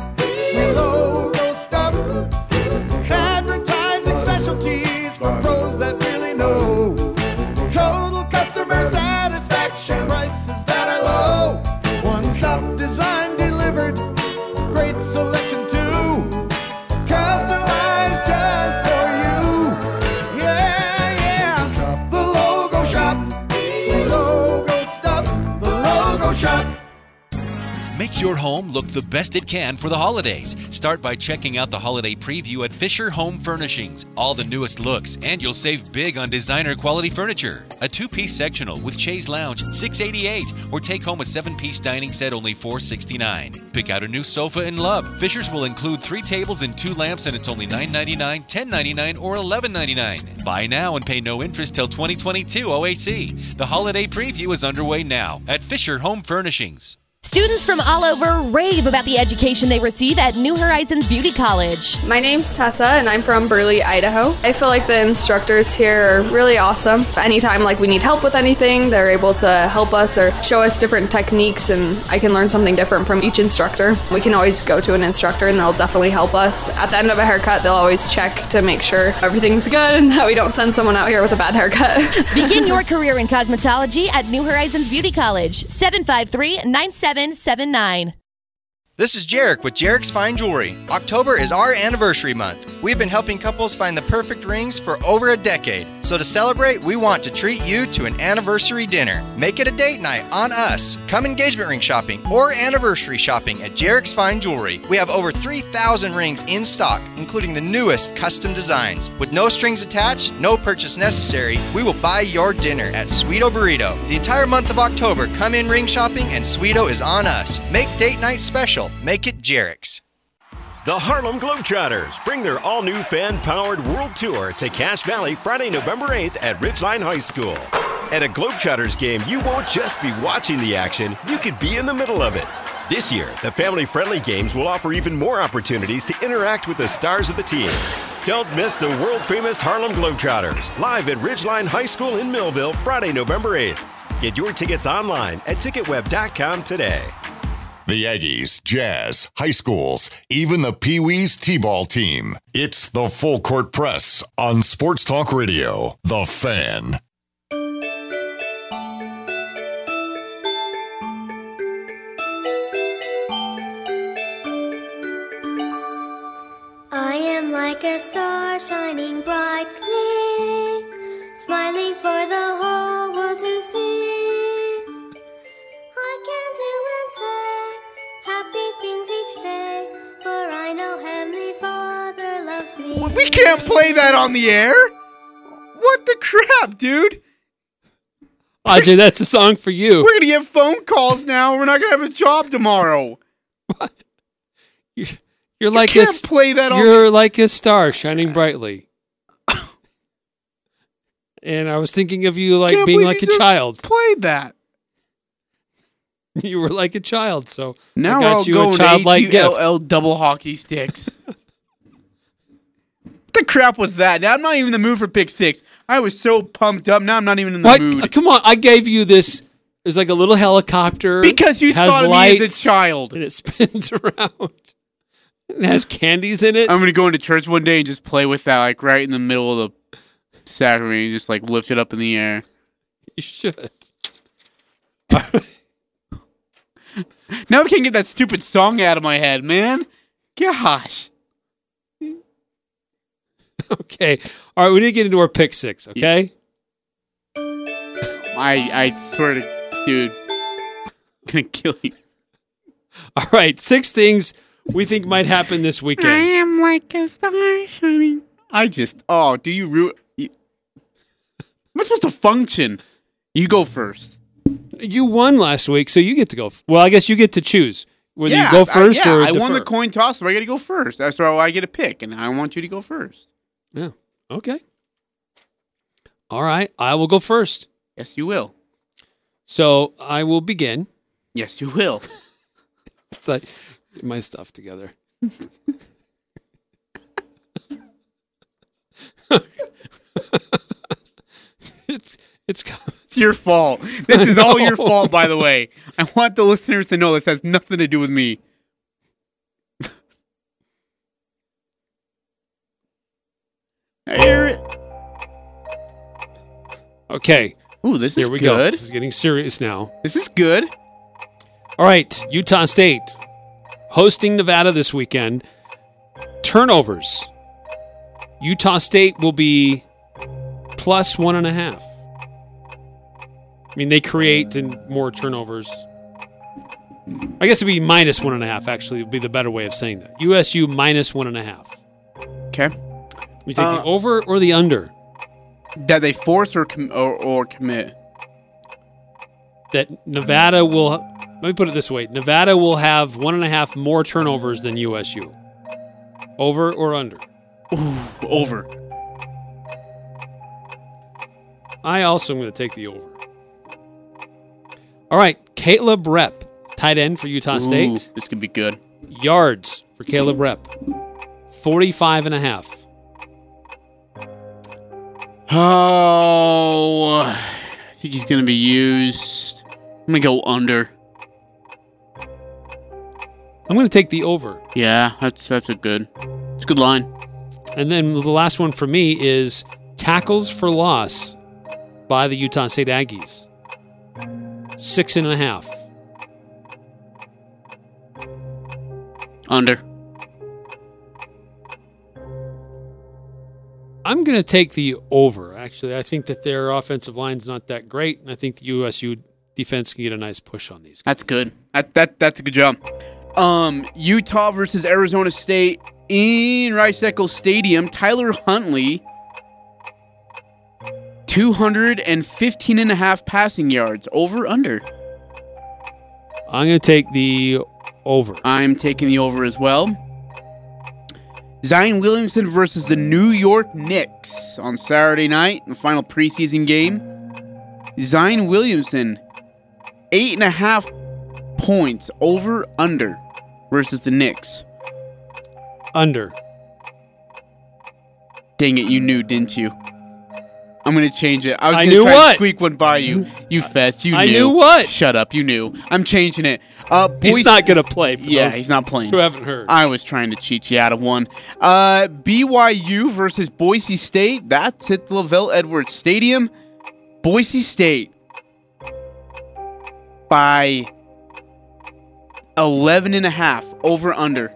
Make your home look the best it can for the holidays. Start by checking out the holiday preview at Fisher Home Furnishings. All the newest looks, and you'll save big on designer quality furniture. A 2-piece sectional with chaise lounge, $688, or take home a 7-piece dining set, only $469. Pick out a new sofa in love. Fisher's will include 3 tables and 2 lamps, and it's only $9.99, $10.99, or $11.99. Buy now and pay no interest till 2022 OAC. The holiday preview is underway now at Fisher Home Furnishings. Students from all over rave about the education they receive at New Horizons Beauty College. My name's Tessa, and I'm from Burley, Idaho. I feel like the instructors here are really awesome. Anytime we need help with anything, they're able to help us or show us different techniques, and I can learn something different from each instructor. We can always go to an instructor, and they'll definitely help us. At the end of a haircut, they'll always check to make sure everything's good and that we don't send someone out here with a bad haircut. Begin your career in cosmetology at New Horizons Beauty College, 753-97. 779. This is Jarek with Jarek's Fine Jewelry. October is our anniversary month. We've been helping couples find the perfect rings for over a decade. So to celebrate, we want to treat you to an anniversary dinner. Make it a date night on us. Come engagement ring shopping or anniversary shopping at Jarek's Fine Jewelry. We have over 3,000 rings in stock, including the newest custom designs. With no strings attached, no purchase necessary, we will buy your dinner at Sweeto Burrito. The entire month of October, come in ring shopping and Sweeto is on us. Make date night special. Make it Jarek's. The Harlem Globetrotters bring their all-new fan-powered world tour to Cache Valley Friday, November 8th at Ridgeline High School. At a Globetrotters game, you won't just be watching the action, you could be in the middle of it. This year, the family-friendly games will offer even more opportunities to interact with the stars of the team. Don't miss the world-famous Harlem Globetrotters, live at Ridgeline High School in Millville Friday, November 8th. Get your tickets online at ticketweb.com today. The Aggies, Jazz, high schools, even the Pee Wee's T-ball team. It's the Full Court Press on Sports Talk Radio, The Fan. I am like a star shining brightly, smiling for the whole world to see. I can do and say happy things each day, for I know Heavenly Father loves me. Well, we can't play that on the air. What the crap, dude? Ajay, that's a song for you. We're going to get phone calls now. We're not going to have a job tomorrow. What? You're like you can't play that on. You're like a star shining brightly. And I was thinking of you like being like a child. Played that. You were like a child, so now I got you a childlike gift. LL double hockey sticks. What the crap was that? Now I'm not even in the mood for pick six. I was so pumped up. Now I'm not even in the mood. Come on, I gave you this. It's like a little helicopter because you thought of me as a child, and it spins around. It has candies in it. I'm going to go into church one day and just play with that, like right in the middle of the sacrament. And just like lift it up in the air. You should. Now I can't get that stupid song out of my head, man. Gosh. Okay. All right, we need to get into our pick six, okay? I swear to dude, I'm going to kill you. All right, six things we think might happen this weekend. I am like a star shining. I'm supposed to function. You go first. You won last week, so you get to go. Well, I guess you get to choose whether you go first or defer. I won the coin toss, so I got to go first. That's why I get a pick, and I want you to go first. Yeah. Okay. All right. I will go first. Yes, you will. So I will begin. Yes, you will. It's like... Get my stuff together. It's your fault. This is all your fault, by the way. I want the listeners to know this has nothing to do with me. I hear it. Okay. Ooh, this is good. Here we go. This is getting serious now. This is good. All right, Utah State. Hosting Nevada this weekend. Turnovers. Utah State will be plus 1.5. I mean, they create more turnovers. I guess it'd be minus 1.5, actually, would be the better way of saying that. USU minus 1.5. Okay. We take the over or the under? That they force or commit? That Nevada will... Let me put it this way. Nevada will have 1.5 more turnovers than USU. Over or under? Ooh, over. I also am going to take the over. All right. Caleb Rep, tight end for Utah State. This could be good. Yards for Caleb Rep, 45.5. Oh, I think he's going to be used. I'm going to go under. I'm going to take the over. Yeah, it's a good line. And then the last one for me is tackles for loss by the Utah State Aggies. 6.5. Under. I'm going to take the over. Actually, I think that their offensive line's not that great, and I think the USU defense can get a nice push on these guys. That's good. That's a good job. Utah versus Arizona State in Rice-Eccles Stadium. Tyler Huntley, 215.5 passing yards. Over, under? I'm going to take the over. I'm taking the over as well. Zion Williamson versus the New York Knicks on Saturday night, the final preseason game. Zion Williamson, 8.5 points. Over, under, versus the Knicks. Under. Dang it, you knew, didn't you? I'm going to change it. I was going to try and squeak one by you. You fetch. You knew. I knew what? Shut up. You knew. I'm changing it. He's not going to play. Yeah, he's not playing. Who haven't heard. I was trying to cheat you out of one. BYU versus Boise State. That's at the Lavelle Edwards Stadium. Boise State by 11.5 over under.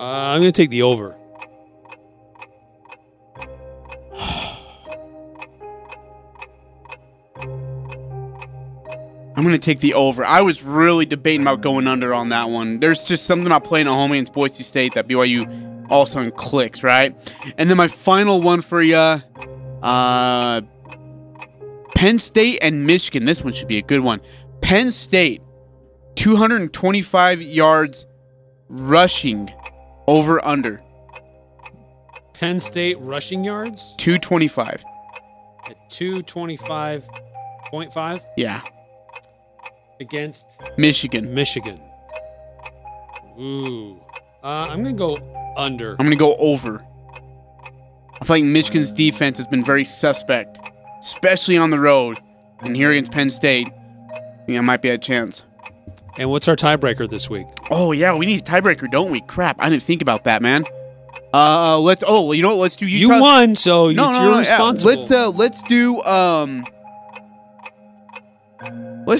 I'm going to take the over. I'm going to take the over. I was really debating about going under on that one. There's just something about playing at home against Boise State that BYU all of a sudden clicks, right? And then my final one for you, Penn State and Michigan. This one should be a good one. Penn State, 225 yards rushing over under. Penn State rushing yards? 225. At 225.5? Yeah. Against Michigan. Ooh. I'm going to go under. I'm going to go over. I feel like Michigan's defense has been very suspect, especially on the road. And here against Penn State, you know, might be a chance. And what's our tiebreaker this week? Oh, yeah, we need a tiebreaker, don't we? Crap, I didn't think about that, man. Let's do Utah. You won, so you're responsible. Yeah. Let's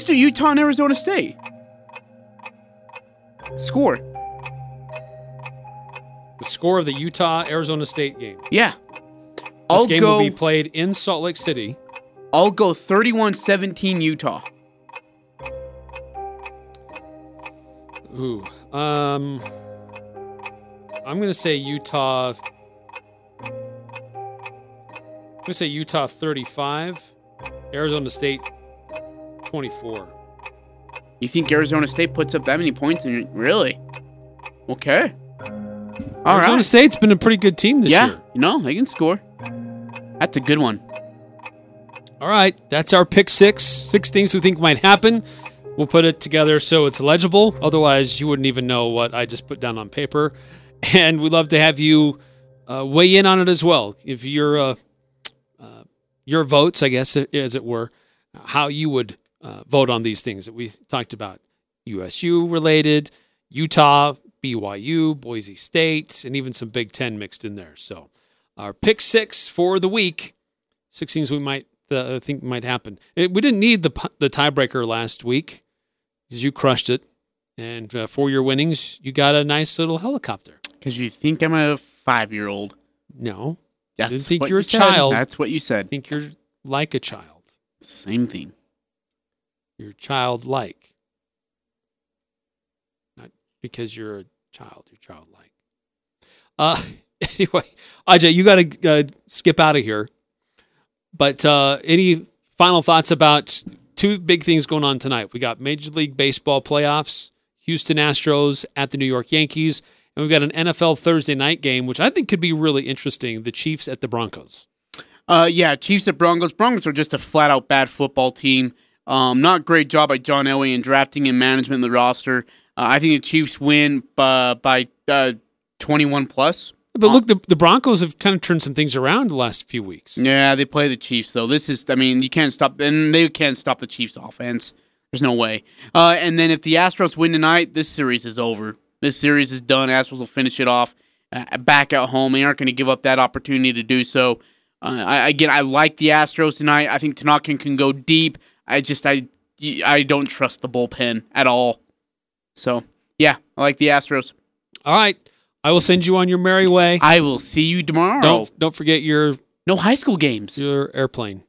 do Utah and Arizona State. Score. The score of the Utah-Arizona State game. Yeah. This game will be played in Salt Lake City. I'll go 31-17 Utah. Ooh. I'm going to say Utah. I'm going to say Utah 35, Arizona State 24. You think Arizona State puts up that many points? Really? Okay. Arizona State's been a pretty good team this year. Yeah, they can score. That's a good one. All right, that's our pick six. Six things we think might happen. We'll put it together so it's legible. Otherwise, you wouldn't even know what I just put down on paper. And we'd love to have you weigh in on it as well. If your votes, I guess, as it were, how you would vote on these things that we talked about. USU related, Utah, BYU, Boise State, and even some Big Ten mixed in there. So our pick six for the week, six things we might think might happen. We didn't need the tiebreaker last week because you crushed it. And for your winnings, you got a nice little helicopter. Because you think I'm a 5-year-old. No. I didn't think you're a child. That's what you said. I think you're like a child. Same thing. You're childlike. Not because you're a child. You're childlike. Anyway, Ajay, you got to skip out of here. But any final thoughts about two big things going on tonight? We got Major League Baseball playoffs, Houston Astros at the New York Yankees, and we've got an NFL Thursday night game, which I think could be really interesting, the Chiefs at the Broncos. Chiefs at Broncos. Broncos are just a flat-out bad football team. Not great job by John Elway in drafting and management of the roster. I think the Chiefs win by 21+. But look, the Broncos have kind of turned some things around the last few weeks. Yeah, they play the Chiefs, though. You can't stop, and they can't stop the Chiefs' offense. There's no way. And then if the Astros win tonight, this series is over. This series is done. Astros will finish it off back at home. They aren't going to give up that opportunity to do so. I like the Astros tonight. I think Tanaka can go deep. I don't trust the bullpen at all. So, yeah, I like the Astros. All right. I will send you on your merry way. I will see you tomorrow. Don't forget your... No high school games. Your airplane.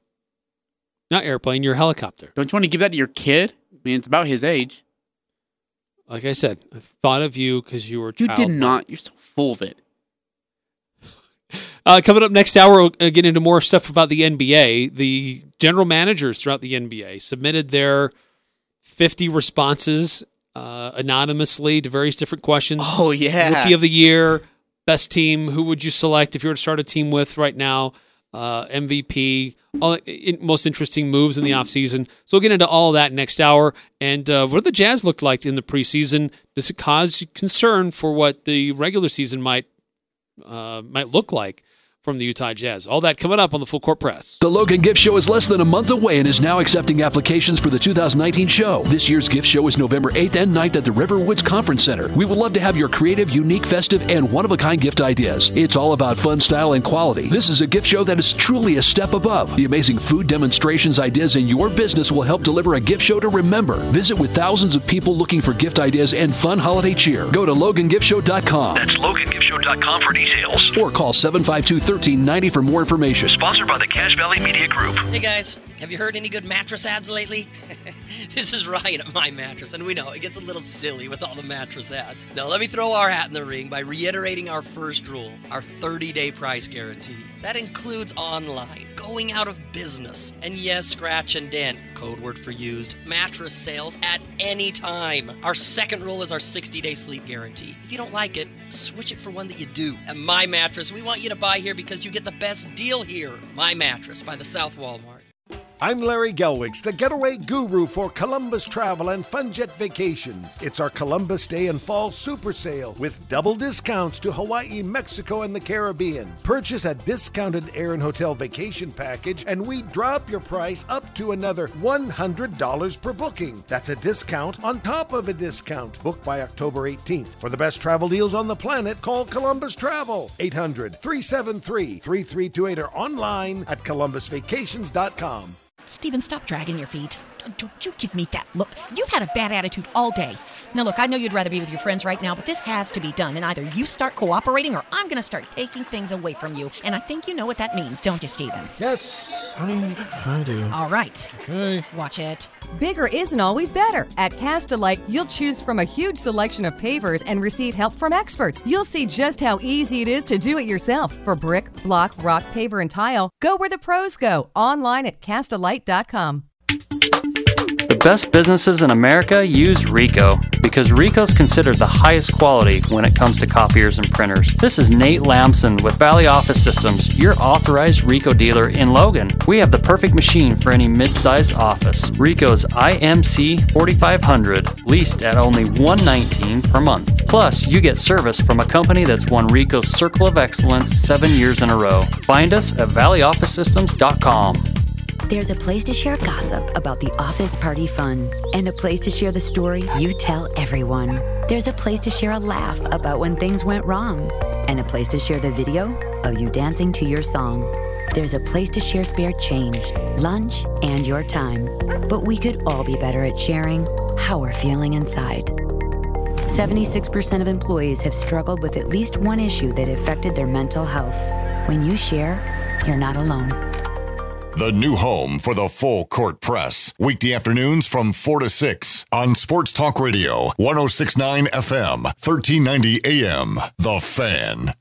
Not airplane, your helicopter. Don't you want to give that to your kid? I mean, it's about his age. Like I said, I thought of you because you were childlike. You did not. You're so full of it. Coming up next hour, we'll get into more stuff about the NBA. The general managers throughout the NBA submitted their 50 responses anonymously to various different questions. Oh, yeah. Rookie of the year, best team, who would you select if you were to start a team with right now, MVP, all most interesting moves in the offseason. So we'll get into all that next hour. And what the Jazz looked like in the preseason. Does it cause concern for what the regular season might look like from the Utah Jazz. All that coming up on the Full Court Press. The Logan Gift Show is less than a month away and is now accepting applications for the 2019 show. This year's gift show is November 8th and 9th at the Riverwoods Conference Center. We would love to have your creative, unique, festive, and one-of-a-kind gift ideas. It's all about fun, style, and quality. This is a gift show that is truly a step above. The amazing food, demonstrations, ideas, and your business will help deliver a gift show to remember. Visit with thousands of people looking for gift ideas and fun holiday cheer. Go to LoganGiftShow.com. That's LoganGiftShow.com for details. Or call 752-1390 for more information. Sponsored by the Cache Valley Media Group. Hey guys, have you heard any good mattress ads lately? This is Ryan at My Mattress, and we know it gets a little silly with all the mattress ads. Now let me throw our hat in the ring by reiterating our first rule, our 30-day price guarantee. That includes online, going out of business, and yes, scratch and dent, code word for used, mattress sales at any time. Our second rule is our 60-day sleep guarantee. If you don't like it, switch it for one that you do. At My Mattress, we want you to buy here because you get the best deal here. My Mattress by the South Walmart. I'm Larry Gelwigs, the getaway guru for Columbus Travel and FunJet Vacations. It's our Columbus Day and Fall Super Sale with double discounts to Hawaii, Mexico, and the Caribbean. Purchase a discounted air and hotel vacation package and we drop your price up to another $100 per booking. That's a discount on top of a discount. Book by October 18th. For the best travel deals on the planet, call Columbus Travel. 800-373-3328 or online at columbusvacations.com. Steven, stop dragging your feet. Don't you give me that look. You've had a bad attitude all day. Now, look, I know you'd rather be with your friends right now, but this has to be done, and either you start cooperating or I'm going to start taking things away from you, and I think you know what that means, don't you, Steven? Yes, I do. All right. Okay. Watch it. Bigger isn't always better. At Castellite, you'll choose from a huge selection of pavers and receive help from experts. You'll see just how easy it is to do it yourself. For brick, block, rock, paver, and tile, go where the pros go. Online at Castellite.com. The best businesses in America use Ricoh because Ricoh's considered the highest quality when it comes to copiers and printers. This is Nate Lamson with Valley Office Systems, your authorized Ricoh dealer in Logan. We have the perfect machine for any mid-sized office. Ricoh's IMC 4500, leased at only $119 per month. Plus, you get service from a company that's won Ricoh's Circle of Excellence 7 years in a row. Find us at valleyofficesystems.com. There's a place to share gossip about the office party fun and a place to share the story you tell everyone. There's a place to share a laugh about when things went wrong and a place to share the video of you dancing to your song. There's a place to share spare change, lunch, and your time. But we could all be better at sharing how we're feeling inside. 76% of employees have struggled with at least one issue that affected their mental health. When you share, you're not alone. The new home for the Full Court Press. Weekday afternoons from 4 to 6 on Sports Talk Radio, 106.9 FM, 1390 AM. The Fan.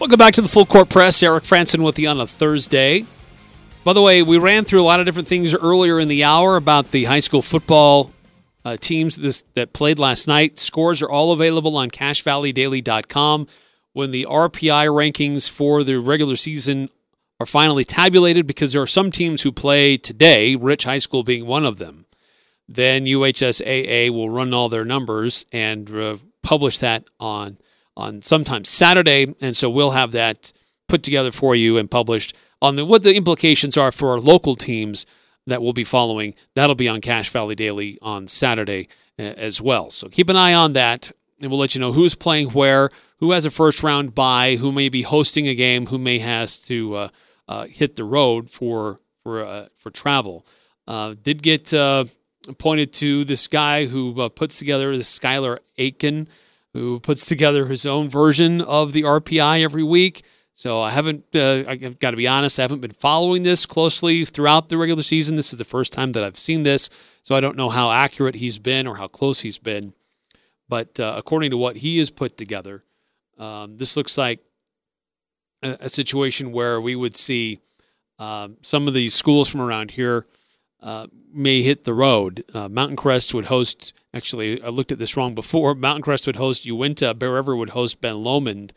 Welcome back to the Full Court Press. Eric Franson with you on a Thursday. By the way, we ran through a lot of different things earlier in the hour about the high school football teams that played last night. Scores are all available on CacheValleyDaily.com. When the RPI rankings for the regular season are finally tabulated, because there are some teams who play today, Rich High School being one of them, then UHSAA will run all their numbers and publish that on sometime Saturday, and so we'll have that put together for you and published on what the implications are for our local teams that we'll be following. That'll be on Cache Valley Daily on Saturday as well. So keep an eye on that, and we'll let you know who's playing where, who has a first-round bye, who may be hosting a game, who may has to hit the road for travel. Did get pointed to this guy who puts together this Skylar Aiken, who puts together his own version of the RPI every week. So I've got to be honest, I haven't been following this closely throughout the regular season. This is the first time that I've seen this, so I don't know how accurate he's been or how close he's been. But according to what he has put together, this looks like a situation where we would see some of these schools from around here may hit the road. Mountain Crest would host, actually I looked at this wrong before, Mountain Crest would host Uinta, Bear River would host Ben Lomond,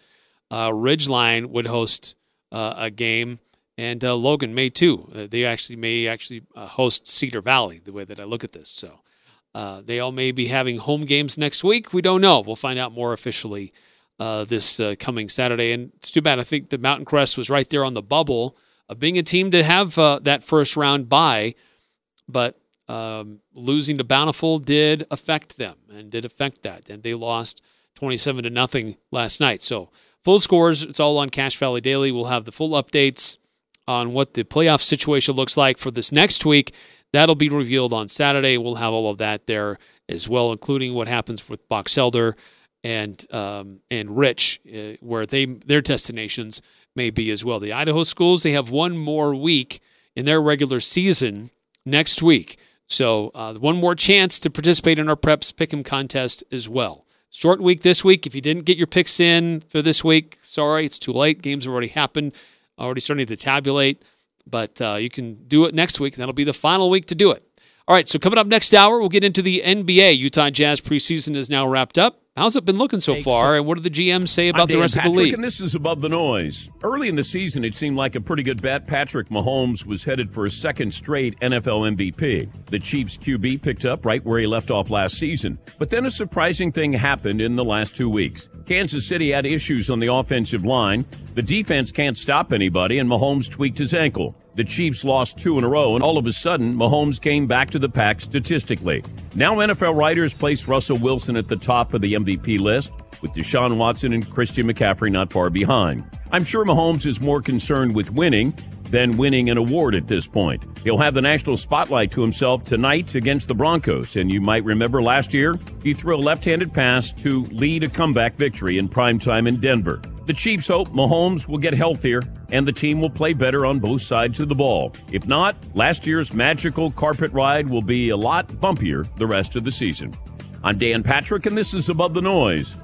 Ridgeline would host a game, and Logan may too. They may host Cedar Valley, the way that I look at this. So they all may be having home games next week. We don't know. We'll find out more officially this coming Saturday. And it's too bad. I think the Mountain Crest was right there on the bubble of being a team to have that first round bye, but losing to Bountiful did affect them and did affect that. And they lost 27-0 last night. So full scores, it's all on Cache Valley Daily. We'll have the full updates on what the playoff situation looks like for this next week. That'll be revealed on Saturday. We'll have all of that there as well, including what happens with Box Elder and Rich, where their destinations may be as well. The Idaho schools, they have one more week in their regular season next week. So one more chance to participate in our Preps Pick'em contest as well. Short week this week. If you didn't get your picks in for this week, sorry, it's too late. Games already happened, already starting to tabulate. But you can do it next week. That'll be the final week to do it. All right, so coming up next hour, we'll get into the NBA. Utah Jazz preseason is now wrapped up. How's it been looking so far, and what did the GM say about the rest of the league? And this is Above the Noise. Early in the season, it seemed like a pretty good bet. Patrick Mahomes was headed for a second straight NFL MVP. The Chiefs QB picked up right where he left off last season. But then a surprising thing happened in the last 2 weeks. Kansas City had issues on the offensive line. The defense can't stop anybody, and Mahomes tweaked his ankle. The Chiefs lost 2 in a row, and all of a sudden, Mahomes came back to the pack statistically. Now NFL writers place Russell Wilson at the top of the MVP list, with Deshaun Watson and Christian McCaffrey not far behind. I'm sure Mahomes is more concerned with winning than winning an award at this point. He'll have the national spotlight to himself tonight against the Broncos, and you might remember last year, he threw a left-handed pass to lead a comeback victory in primetime in Denver. The Chiefs hope Mahomes will get healthier and the team will play better on both sides of the ball. If not, last year's magical carpet ride will be a lot bumpier the rest of the season. I'm Dan Patrick, and this is Above the Noise